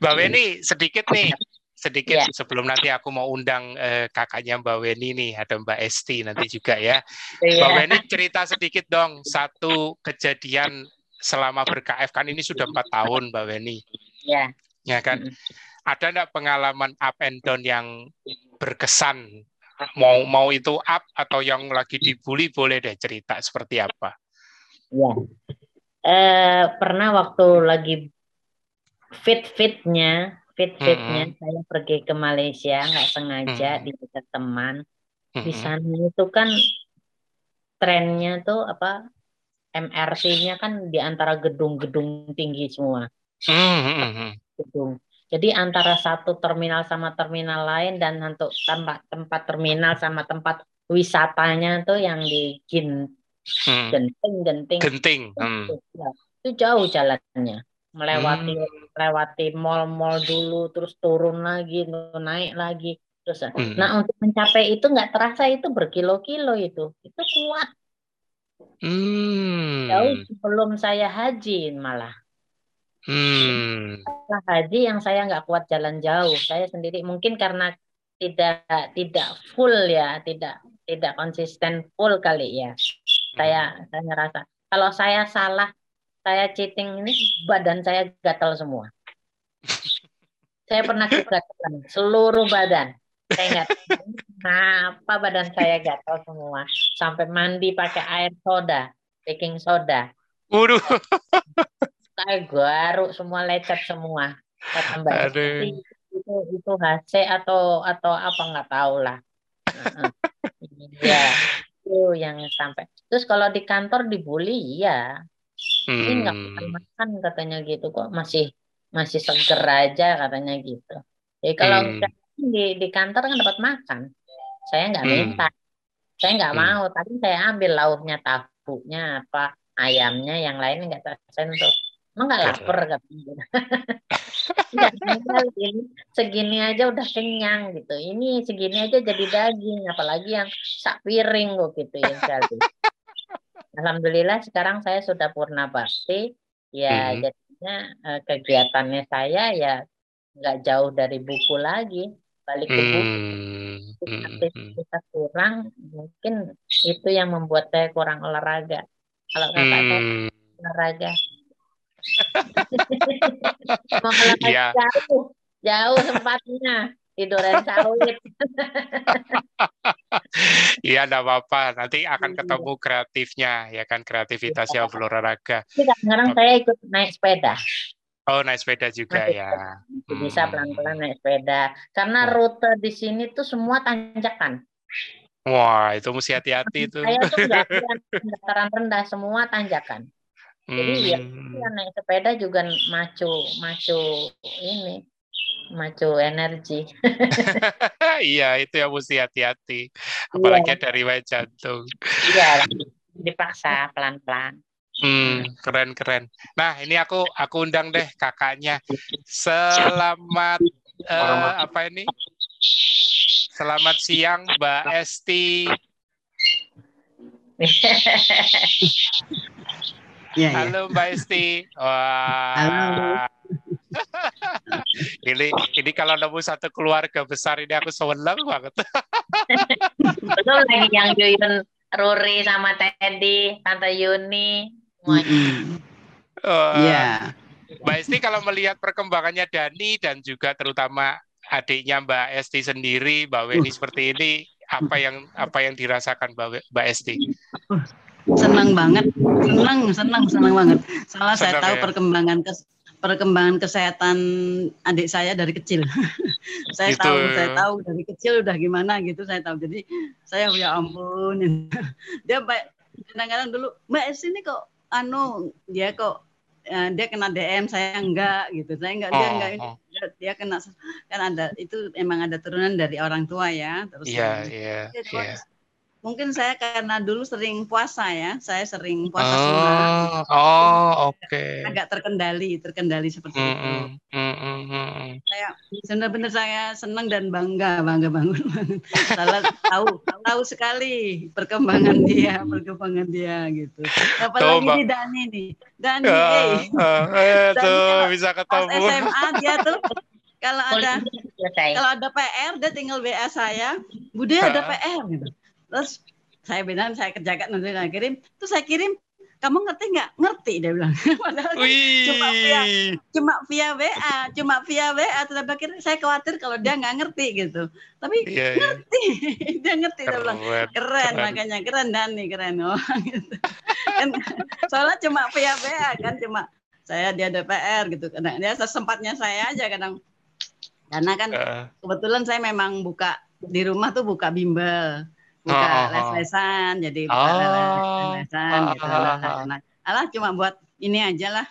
Mbak Weni, sedikit nih. Sedikit yeah. sebelum nanti aku mau undang eh, kakaknya Mbak Weni nih, ada Mbak Esti nanti juga ya. Yeah. Mbak Weni cerita sedikit dong, satu kejadian selama ber-K F, kan ini sudah empat tahun Mbak Weni. Ya. Ya kan? Ada enggak pengalaman up and down yang berkesan? Mau mau itu up atau yang lagi dibully, boleh deh cerita seperti apa? Ya. Eh, pernah waktu lagi fit-fitnya, fit-fitnya mm-hmm. saya pergi ke Malaysia nggak sengaja mm-hmm. diajak teman. Mm-hmm. Di sana itu kan trennya tuh apa? M R T-nya kan di antara gedung-gedung tinggi semua. Mm-hmm. Gedung. Jadi antara satu terminal sama terminal lain dan untuk tempat tempat terminal sama tempat wisatanya tuh yang di genting-genting. Mm. Genting. Mm. Itu jauh jalannya. Melewati mm. melewati mal-mal dulu, terus turun lagi, naik lagi, terus. Mm. Nah untuk mencapai itu nggak terasa itu berkilo-kilo itu, itu kuat. Hmm. Jauh sebelum saya haji malah. Hmm. Setelah haji yang saya nggak kuat jalan jauh, saya sendiri mungkin karena tidak tidak full ya, tidak tidak konsisten full kali ya. Hmm. Saya saya rasa kalau saya salah, saya cheating ini badan saya gatal semua. Saya pernah keberatan seluruh badan. Saya ingat, kenapa badan saya gatal semua? Sampai mandi pakai air soda, baking soda. Waduh. Saya garuk semua, lecet semua. Kata Mbak Esti, itu itu H C atau atau apa nggak tahu lah. Iya, itu yang sampai. Terus kalau di kantor dibully, iya. Ini nggak makan makan katanya gitu kok, masih masih seger aja katanya gitu. Jadi kalau hmm. Di, di kantor kan dapat makan, saya nggak minta, hmm. saya nggak hmm. mau. Tadi saya ambil lauknya, tahunya, apa ayamnya, yang lain nggak tersentuh. Emang nggak lapar katanya. Segini aja udah kenyang gitu. Ini segini aja jadi daging, apalagi yang sak piring kok gitu ya. Alhamdulillah sekarang saya sudah purna bakti, ya hmm. jadinya kegiatannya saya ya nggak jauh dari buku lagi, balik ke buku. Aktivitas hmm. kurang, mungkin itu yang membuat saya kurang olahraga. Kalau kata saya hmm. olahraga, mau olahraga yeah. jauh, jauh sempatnya, tiduran sawit. Iya, enggak apa-apa. Nanti akan ketemu kreatifnya, ya kan, kreativitas ya olahraga. Sekarang saya ikut naik sepeda. Oh, naik sepeda juga naik sepeda. Ya. Bisa pelan-pelan naik sepeda. Karena rute di sini tuh semua tanjakan. Wah, itu mesti hati-hati tuh. Saya tuh nggak dataran rendah, semua tanjakan. Jadi hmm. ya, ya naik sepeda juga macu, macu ini, macu energi. Iya, itu yang mesti hati-hati. Apalagi yeah. dari wajah jantung. Iya, dipaksa pelan-pelan. Hmm, keren-keren. Nah, ini aku aku undang deh kakaknya. Selamat uh, apa ini? Selamat siang, Mbak Esti. Halo, Mbak Esti. Wah. Halo. ini ini kalau nemu satu keluarga besar ini aku seneng banget. Betul lagi yang Yuyun, Ruri sama Teddy, Tante Yuni. Mm-hmm. uh, yeah. Mbak Esti kalau melihat perkembangannya Dani dan juga terutama adiknya Mbak Esti sendiri, Mbak Weni uh. seperti ini, apa yang apa yang dirasakan Mbak, Mbak Esti? Uh, senang banget, senang, senang, senang banget. Soalnya saya tahu ya? perkembangan kes, perkembangan kesehatan adik saya dari kecil. saya gitu. tahu, saya tahu dari kecil udah gimana gitu, saya tahu. Jadi saya ya ampun, dia baik. Kadang-kadang dulu Mbak Esti ini kok anu dia kok uh, dia kena D M saya enggak gitu, saya enggak, oh, dia enggak oh. dia, dia kena kan ada itu emang ada turunan dari orang tua ya terus yeah, yeah, ya, yeah. mungkin saya karena dulu sering puasa ya, saya sering puasa oh, sunat oh oke okay. agak terkendali terkendali seperti mm, itu mm, mm, mm. saya benar-benar saya senang dan bangga bangga banget salah tahu tahu sekali perkembangan dia perkembangan dia gitu. Apalagi tuh, di Dani nih Dani uh, uh, eh, Dani tuh bisa ketemu S M A dia tuh kalau ada kalau ada P R dia tinggal W A saya, Bu dia ada P R gitu. Terus saya bilang saya kerjakan nanti saya kirim, terus saya kirim, kamu ngerti nggak? Ngerti dia bilang. Padahal cuma via cuma via W A, cuma via W A. Terus akhirnya saya khawatir kalau dia nggak ngerti gitu. Tapi yeah, ngerti, yeah. dia ngerti dia bilang. Keren, keren. Makanya keren Dani, keren oh, gitu. Soalnya cuma via W A kan, cuma saya dia D P R gitu. Kadang dia sesempatnya saya aja kadang. Karena kan uh. kebetulan saya memang buka di rumah tuh buka bimbel. Buka oh, les-lesan, oh. jadi buka oh, les-lesan oh, gitu. Oh, alah, alah cuma buat ini aja lah,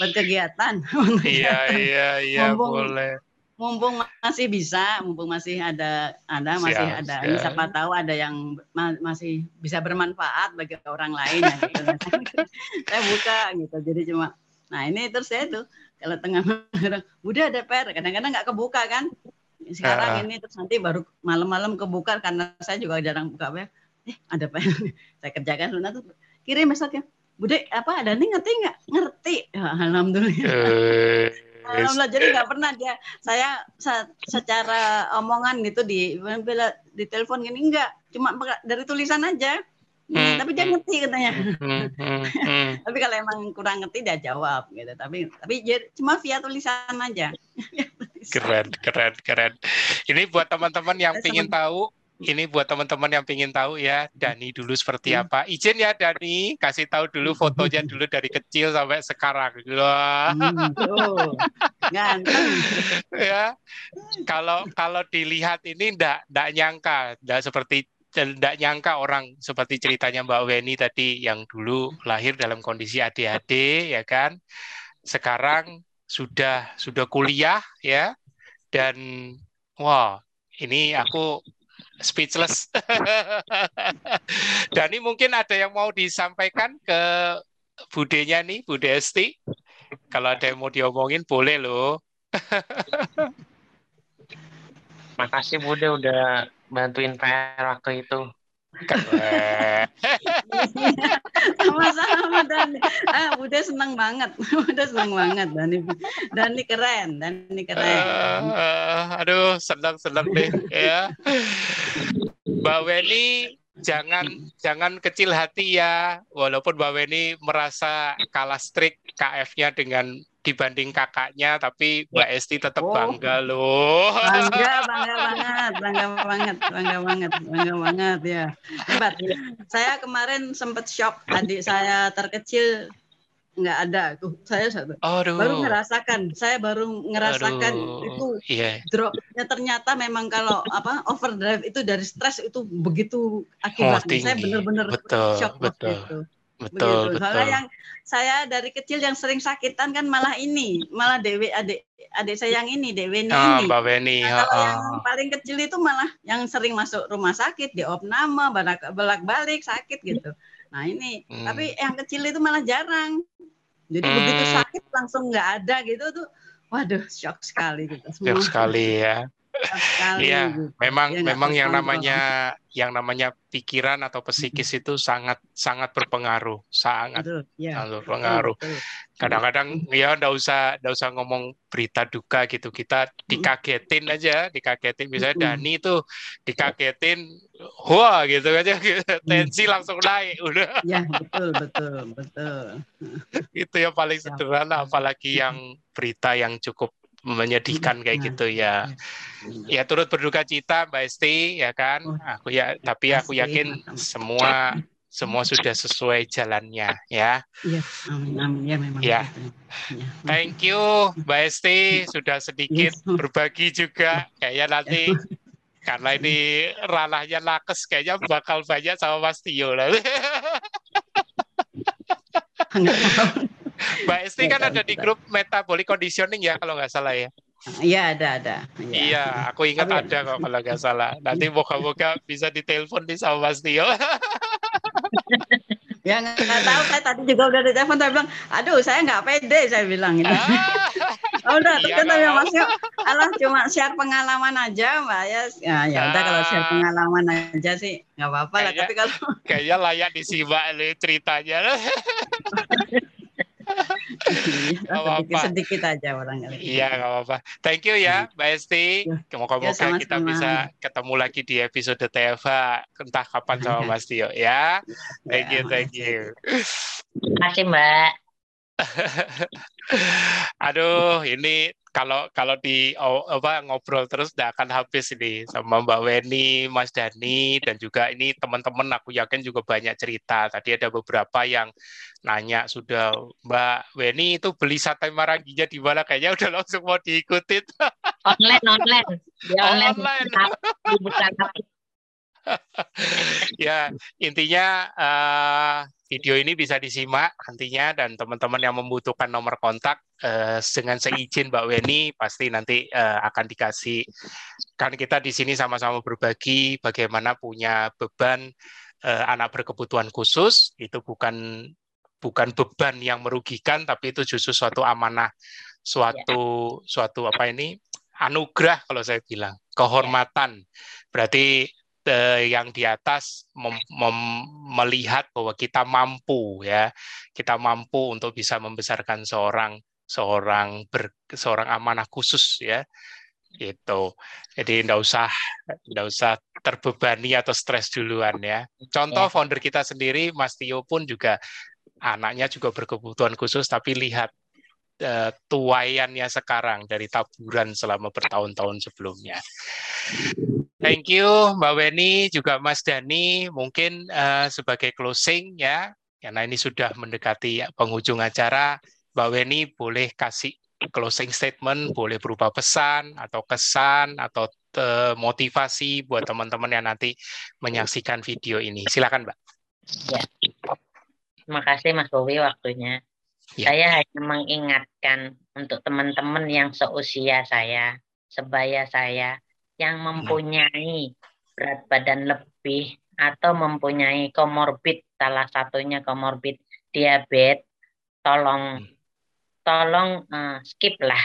buat kegiatan. Iya, iya, iya, mumpung, boleh. Mumpung masih bisa, mumpung masih ada, ada masih siap, ada. Siap. Ini siapa tahu ada yang ma masih bisa bermanfaat bagi orang lain. Ya, gitu. Saya buka gitu, jadi cuma. Nah ini terus saya tuh, kalau tengah malam, udah ada P R, kadang-kadang nggak kebuka kan. Sekarang uh. ini terus nanti baru malam-malam kebuka karena saya juga jarang buka P R. Eh ada P R saya kerjakan Luna tuh kirim besok ya. Bude apa ada nih ngerti nggak? Ngerti. Alhamdulillah. Uh. Alhamdulillah jadi nggak pernah dia saya secara omongan gitu di bila di telepon gini enggak cuma dari tulisan aja. Hmm, tapi dia ngerti katanya. Hmm, hmm, hmm. Tapi kalau emang kurang ngerti dia jawab gitu. Tapi tapi cuma via tulisan aja. Keren, keren, keren. Ini buat teman-teman yang pingin tahu, ini buat teman-teman yang pingin tahu ya, Dani dulu seperti apa. Izin ya Dani, kasih tahu dulu fotonya dulu dari kecil sampai sekarang. Wah. Oh, ganteng. Ya, kalau kalau dilihat ini ndak ndak nyangka, ndak seperti tidak nyangka orang seperti ceritanya Mbak Weni tadi yang dulu lahir dalam kondisi A D H D ya kan, sekarang sudah sudah kuliah ya, dan wow ini aku speechless. Dan ini mungkin ada yang mau disampaikan ke budenya nih, Bu Esti, kalau ada yang mau diomongin boleh loh. Makasih Bude udah bantuin P R waktu itu. Sama-sama Dani. Ah, Bude seneng banget. Bude seneng banget Dani. Dani keren, Dani keren. Uh, uh, aduh, senang-senang deh ya. Mbak Weni jangan jangan kecil hati ya. Walaupun Mbak Weni merasa kalah strik K F-nya dengan dibanding kakaknya, tapi Mbak Esti tetap oh, bangga loh. Bangga, bangga banget, bangga banget, bangga banget, bangga banget ya. Hebat. Saya kemarin sempat shock, adik saya terkecil nggak ada. Saya Aduh. baru ngerasakan, saya baru ngerasakan Aduh. itu yeah. dropnya. Ternyata memang kalau apa overdrive itu dari stres itu begitu akibatnya. Oh, saya benar-benar shock waktu itu. Betul, begitu. Betul. Soalnya yang saya dari kecil yang sering sakitan kan malah ini, malah Dewi adik adik saya yang ini, Dewi ini. Oh, Mbak Weni. Nah, kalau oh, yang paling kecil itu malah yang sering masuk rumah sakit, diopname, bolak-balik sakit gitu. Nah ini, hmm. tapi yang kecil itu malah jarang. Jadi hmm. begitu sakit langsung nggak ada gitu tuh. Waduh, shock sekali gitu. Shock sekali ya. Iya, memang ya, memang yang namanya banget. yang namanya pikiran atau psikis itu sangat sangat berpengaruh, sangat Aduh, ya. sangat berpengaruh. Kadang-kadang ya nggak usah nggak usah ngomong berita duka gitu, kita dikagetin aja, dikagetin misalnya mm-hmm. Dani itu dikagetin, wah gitu aja, tensi langsung naik udah. Ya betul betul betul. Itu yang paling sederhana, apalagi yang berita yang cukup menyedihkan kayak nah, gitu ya. Ya, ya. ya turut berduka cita Mbak Esti ya kan. Oh, aku ya tapi aku yakin ya, semua semua sudah sesuai jalannya ya. Iya, amin amin ya memang. Ya. Ya. Thank you Mbak Esti sudah sedikit yes. berbagi juga kayaknya nanti karena ini ranahnya nakes kayaknya bakal banyak sama Mas Tio lah. Mbak Esti kan ada di grup metabolic conditioning ya kalau nggak salah ya. Iya ada ada. Ya. Iya aku ingat Tapi, ada kok kalau nggak salah. Nanti moga-moga bisa ditelepon di sama Mas Tio. Ya nggak tahu, saya tadi juga udah ditelepon saya bilang, aduh saya nggak pede saya bilang gitu. Oh, udah iya, terus Mas Tio, alah cuma share pengalaman aja Mbak ya. Ya, ya udah kalau share pengalaman aja sih nggak apa-apa lah. Tapi kalau kayaknya layak disimak ceritanya. Sedikit, sedikit aja orangnya. Iya nggak apa-apa. Thank you ya Mbak Esti. Semoga-moga ya, kita sama. bisa ketemu lagi di episode T F H entah kapan sama Mas Tio ya. Thank you, thank you. Terima kasih Mbak. Aduh ini kalau kalau di apa ngobrol terus tidak akan habis ini sama Mbak Weni, Mas Dani, dan juga ini teman-teman aku yakin juga banyak cerita. Tadi ada beberapa yang nanya sudah Mbak Weni itu beli sate maranginya di mana, kayaknya udah langsung mau diikutin. Online online. Dia online. online. Ya intinya uh, video ini bisa disimak nantinya, dan teman-teman yang membutuhkan nomor kontak uh, dengan seizin Mbak Weni pasti nanti uh, akan dikasih. Kan kita di sini sama-sama berbagi bagaimana punya beban uh, anak berkebutuhan khusus itu bukan bukan beban yang merugikan, tapi itu justru suatu amanah, suatu yeah. suatu apa ini anugerah kalau saya bilang, kehormatan. Berarti yang di atas mem- mem- melihat bahwa kita mampu ya, kita mampu untuk bisa membesarkan seorang seorang ber- seorang amanah khusus ya, gitu. Jadi tidak usah tidak usah terbebani atau stres duluan ya. Contoh founder kita sendiri Mas Tio pun juga anaknya juga berkebutuhan khusus, tapi lihat uh, tuaiannya sekarang dari taburan selama bertahun-tahun sebelumnya. Thank you Mbak Weni, juga Mas Dani, mungkin uh, sebagai closing ya, karena ini sudah mendekati penghujung acara. Mbak Weni boleh kasih closing statement, boleh berupa pesan atau kesan atau motivasi buat teman-teman yang nanti menyaksikan video ini. Silakan, Mbak. Ya. Terima kasih Mas Bowie waktunya. Ya. Saya hanya mengingatkan untuk teman-teman yang seusia saya, sebaya saya, yang mempunyai berat badan lebih atau mempunyai komorbid, salah satunya komorbid diabetes, tolong tolong uh, skip lah,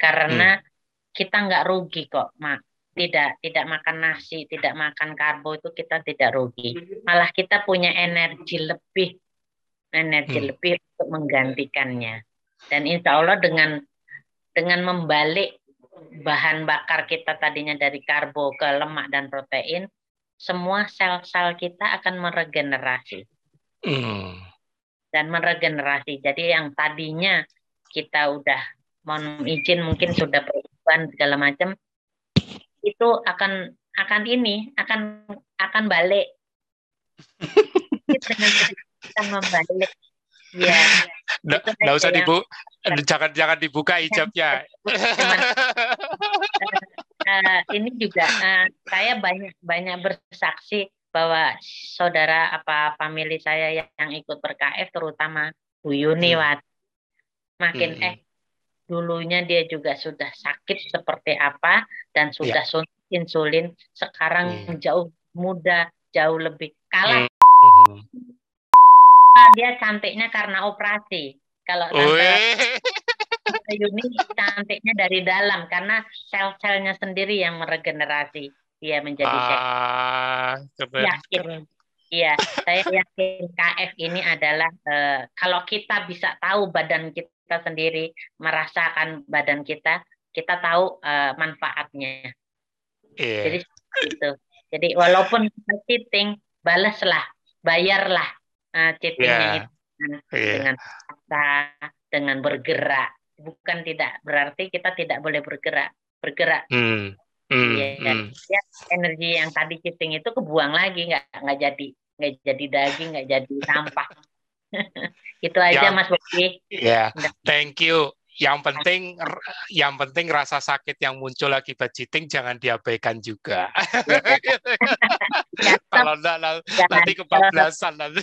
karena hmm. kita nggak rugi kok, Mak. Tidak tidak makan nasi, tidak makan karbo itu kita tidak rugi. Malah kita punya energi lebih, energi hmm. lebih untuk menggantikannya. Dan insya Allah dengan dengan membalik bahan bakar kita tadinya dari karbo ke lemak dan protein, semua sel-sel kita akan meregenerasi. Hmm. Dan meregenerasi. Jadi yang tadinya kita udah mohon izin mungkin sudah perubahan segala macam, itu akan akan ini akan akan balik. Kita membalik. Ya. Nggak no, usah yang... dibu, jangan jangan dibuka hijabnya. uh, ini juga uh, saya banyak banyak bersaksi bahwa saudara apa famili saya yang ikut ber K F, terutama Bu Yuniwati, makin hmm. eh dulunya dia juga sudah sakit seperti apa dan sudah ya. suntik insulin, sekarang hmm. jauh muda, jauh lebih kalah. Hmm. Dia cantiknya karena operasi. Kalau Tante Yuni cantiknya dari dalam karena sel-selnya sendiri yang meregenerasi. Iya, menjadi ah, yakin. Iya, saya yakin K F ini adalah eh, kalau kita bisa tahu badan kita sendiri, merasakan badan kita, kita tahu eh, manfaatnya. Yeah. Jadi itu. Jadi walaupun kita cheating, balaslah, bayarlah eh, cheatingnya yeah. itu yeah. dengan kata, dengan bergerak. Bukan tidak berarti kita tidak boleh bergerak, bergerak. Hmm. Hmm, ya, hmm. ya, energi yang tadi cheating itu kebuang lagi, nggak nggak jadi nggak jadi daging, nggak jadi sampah. Itu aja yang, Mas Bobi. Ya, yeah. Thank you. Yang penting yang penting rasa sakit yang muncul akibat cheating jangan diabaikan juga. Kalau enggak nanti kebablasan nanti.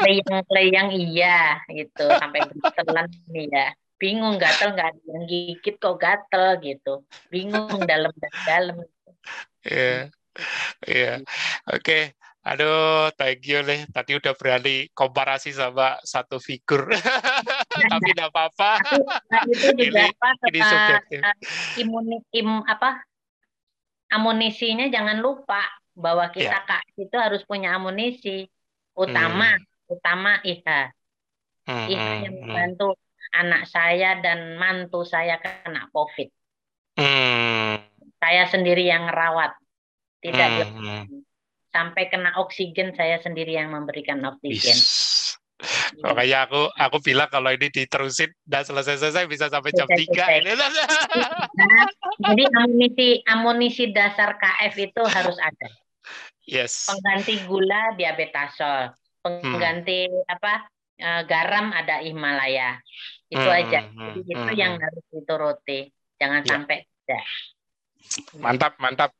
Leyang-leyang iya gitu sampai bertelan nih ya. Bingung gatel nggak ada yang gigit kok gatel gitu, bingung dalam dalam. Iya, iya, oke. Aduh, thank you nih. Tadi udah berani komparasi sama satu figur, tapi nggak apa-apa. Itu juga apa? Ini subjektif. Imun, im apa? Amunisinya jangan lupa bahwa kita kak itu harus punya amunisi utama, utama I H A. I H A yang membantu anak saya dan mantu saya kena COVID. Hmm. Saya sendiri yang ngerawat, tidak hmm. sampai kena oksigen, saya sendiri yang memberikan oksigen. Oh, kayak aku, aku bilang kalau ini diterusin dan selesai-selesai bisa sampai jam tiga. Jadi amunisi, amunisi dasar K F itu harus ada. Yes. Pengganti gula diabetasol, pengganti hmm. apa? garam ada Himalaya. Itu hmm, aja. Jadi hmm, itu hmm. yang harus dituruti. Jangan ya. sampai tidak. Mantap, mantap.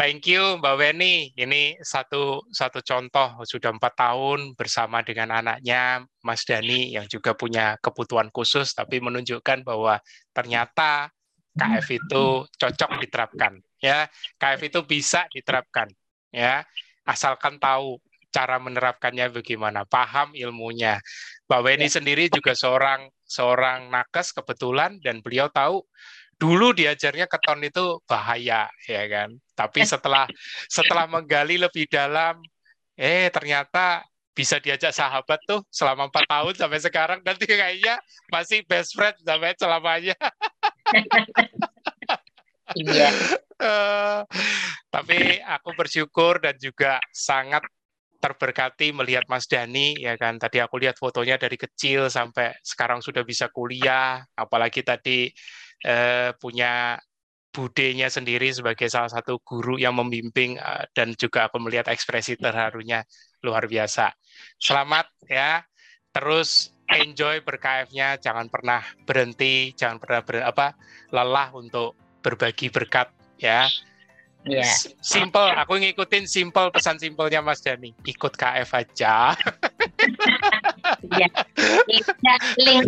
Thank you Mbak Weni. Ini satu satu contoh, sudah empat tahun bersama dengan anaknya Mas Dani yang juga punya kebutuhan khusus, tapi menunjukkan bahwa ternyata K F itu cocok diterapkan. Ya, K F itu bisa diterapkan. Ya, asalkan tahu cara menerapkannya bagaimana, paham ilmunya. Mbak Weni ya. sendiri juga seorang seorang nakes kebetulan, dan beliau tahu dulu diajarnya keton itu bahaya, ya kan. Tapi setelah setelah menggali lebih dalam, eh ternyata bisa diajak sahabat tuh selama empat tahun sampai sekarang, nanti kayaknya masih best friend sampai selamanya. Iya. uh, tapi aku bersyukur dan juga sangat terberkati melihat Mas Dani, ya kan, tadi aku lihat fotonya dari kecil sampai sekarang sudah bisa kuliah, apalagi tadi eh, punya budenya sendiri sebagai salah satu guru yang membimbing, eh, dan juga aku melihat ekspresi terharunya luar biasa. Selamat ya, terus enjoy berkafnya, jangan pernah berhenti, jangan pernah ber, apa lelah untuk berbagi berkat ya. Yeah. Simple, aku ngikutin simple, pesan simpelnya Mas Dani, ikut K F aja. Iya. link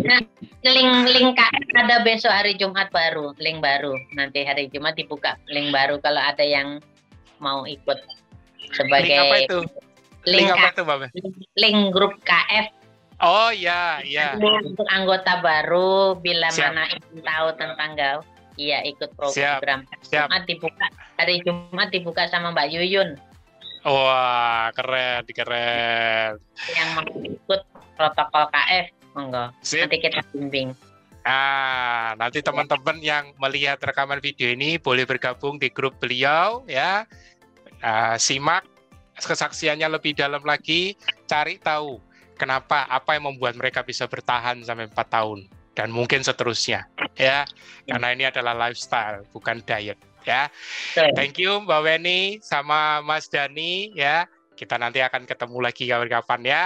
link link K F ada besok hari Jumat baru, link baru. Nanti hari Jumat dibuka link baru kalau ada yang mau ikut sebagai link apa itu? Link, link apa itu, Mbak? Link grup K F. Oh ya, ya. Untuk anggota baru bila Siap. mana ingin tahu tentang gaul. Iya, ikut program Siap. Jumat dibuka, hari Jumat dibuka sama Mbak Yuyun. Wah, keren, keren. Yang mau ikut protokol K F, monggo. Nanti kita bimbing. Ah, nanti teman-teman yang melihat rekaman video ini boleh bergabung di grup beliau, ya. Nah, simak kesaksiannya lebih dalam lagi, cari tahu kenapa, apa yang membuat mereka bisa bertahan sampai empat tahun. Dan mungkin seterusnya, ya, karena ini adalah lifestyle, bukan diet, ya. Thank you Mbak Weni sama Mas Dani, ya. Kita nanti akan ketemu lagi kapan-kapan ya.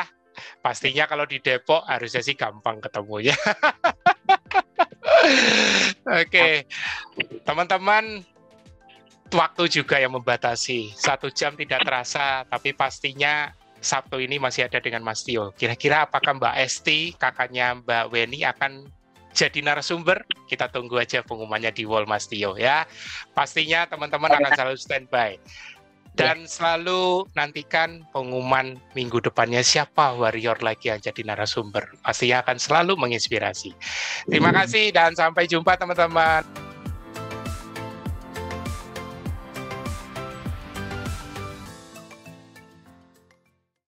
Pastinya kalau di Depok harusnya sih gampang ketemunya. Oke, okay. Teman-teman, waktu juga yang membatasi. Satu jam tidak terasa, tapi pastinya Sabtu ini masih ada dengan Mas Tio. Kira-kira apakah Mbak Esti, kakaknya Mbak Weni, akan jadi narasumber? Kita tunggu aja pengumumannya di wall Mas Tio ya. Pastinya teman-teman akan selalu standby. Dan selalu nantikan pengumuman minggu depannya siapa warrior lagi yang jadi narasumber. Pastinya akan selalu menginspirasi. Terima kasih dan sampai jumpa teman-teman.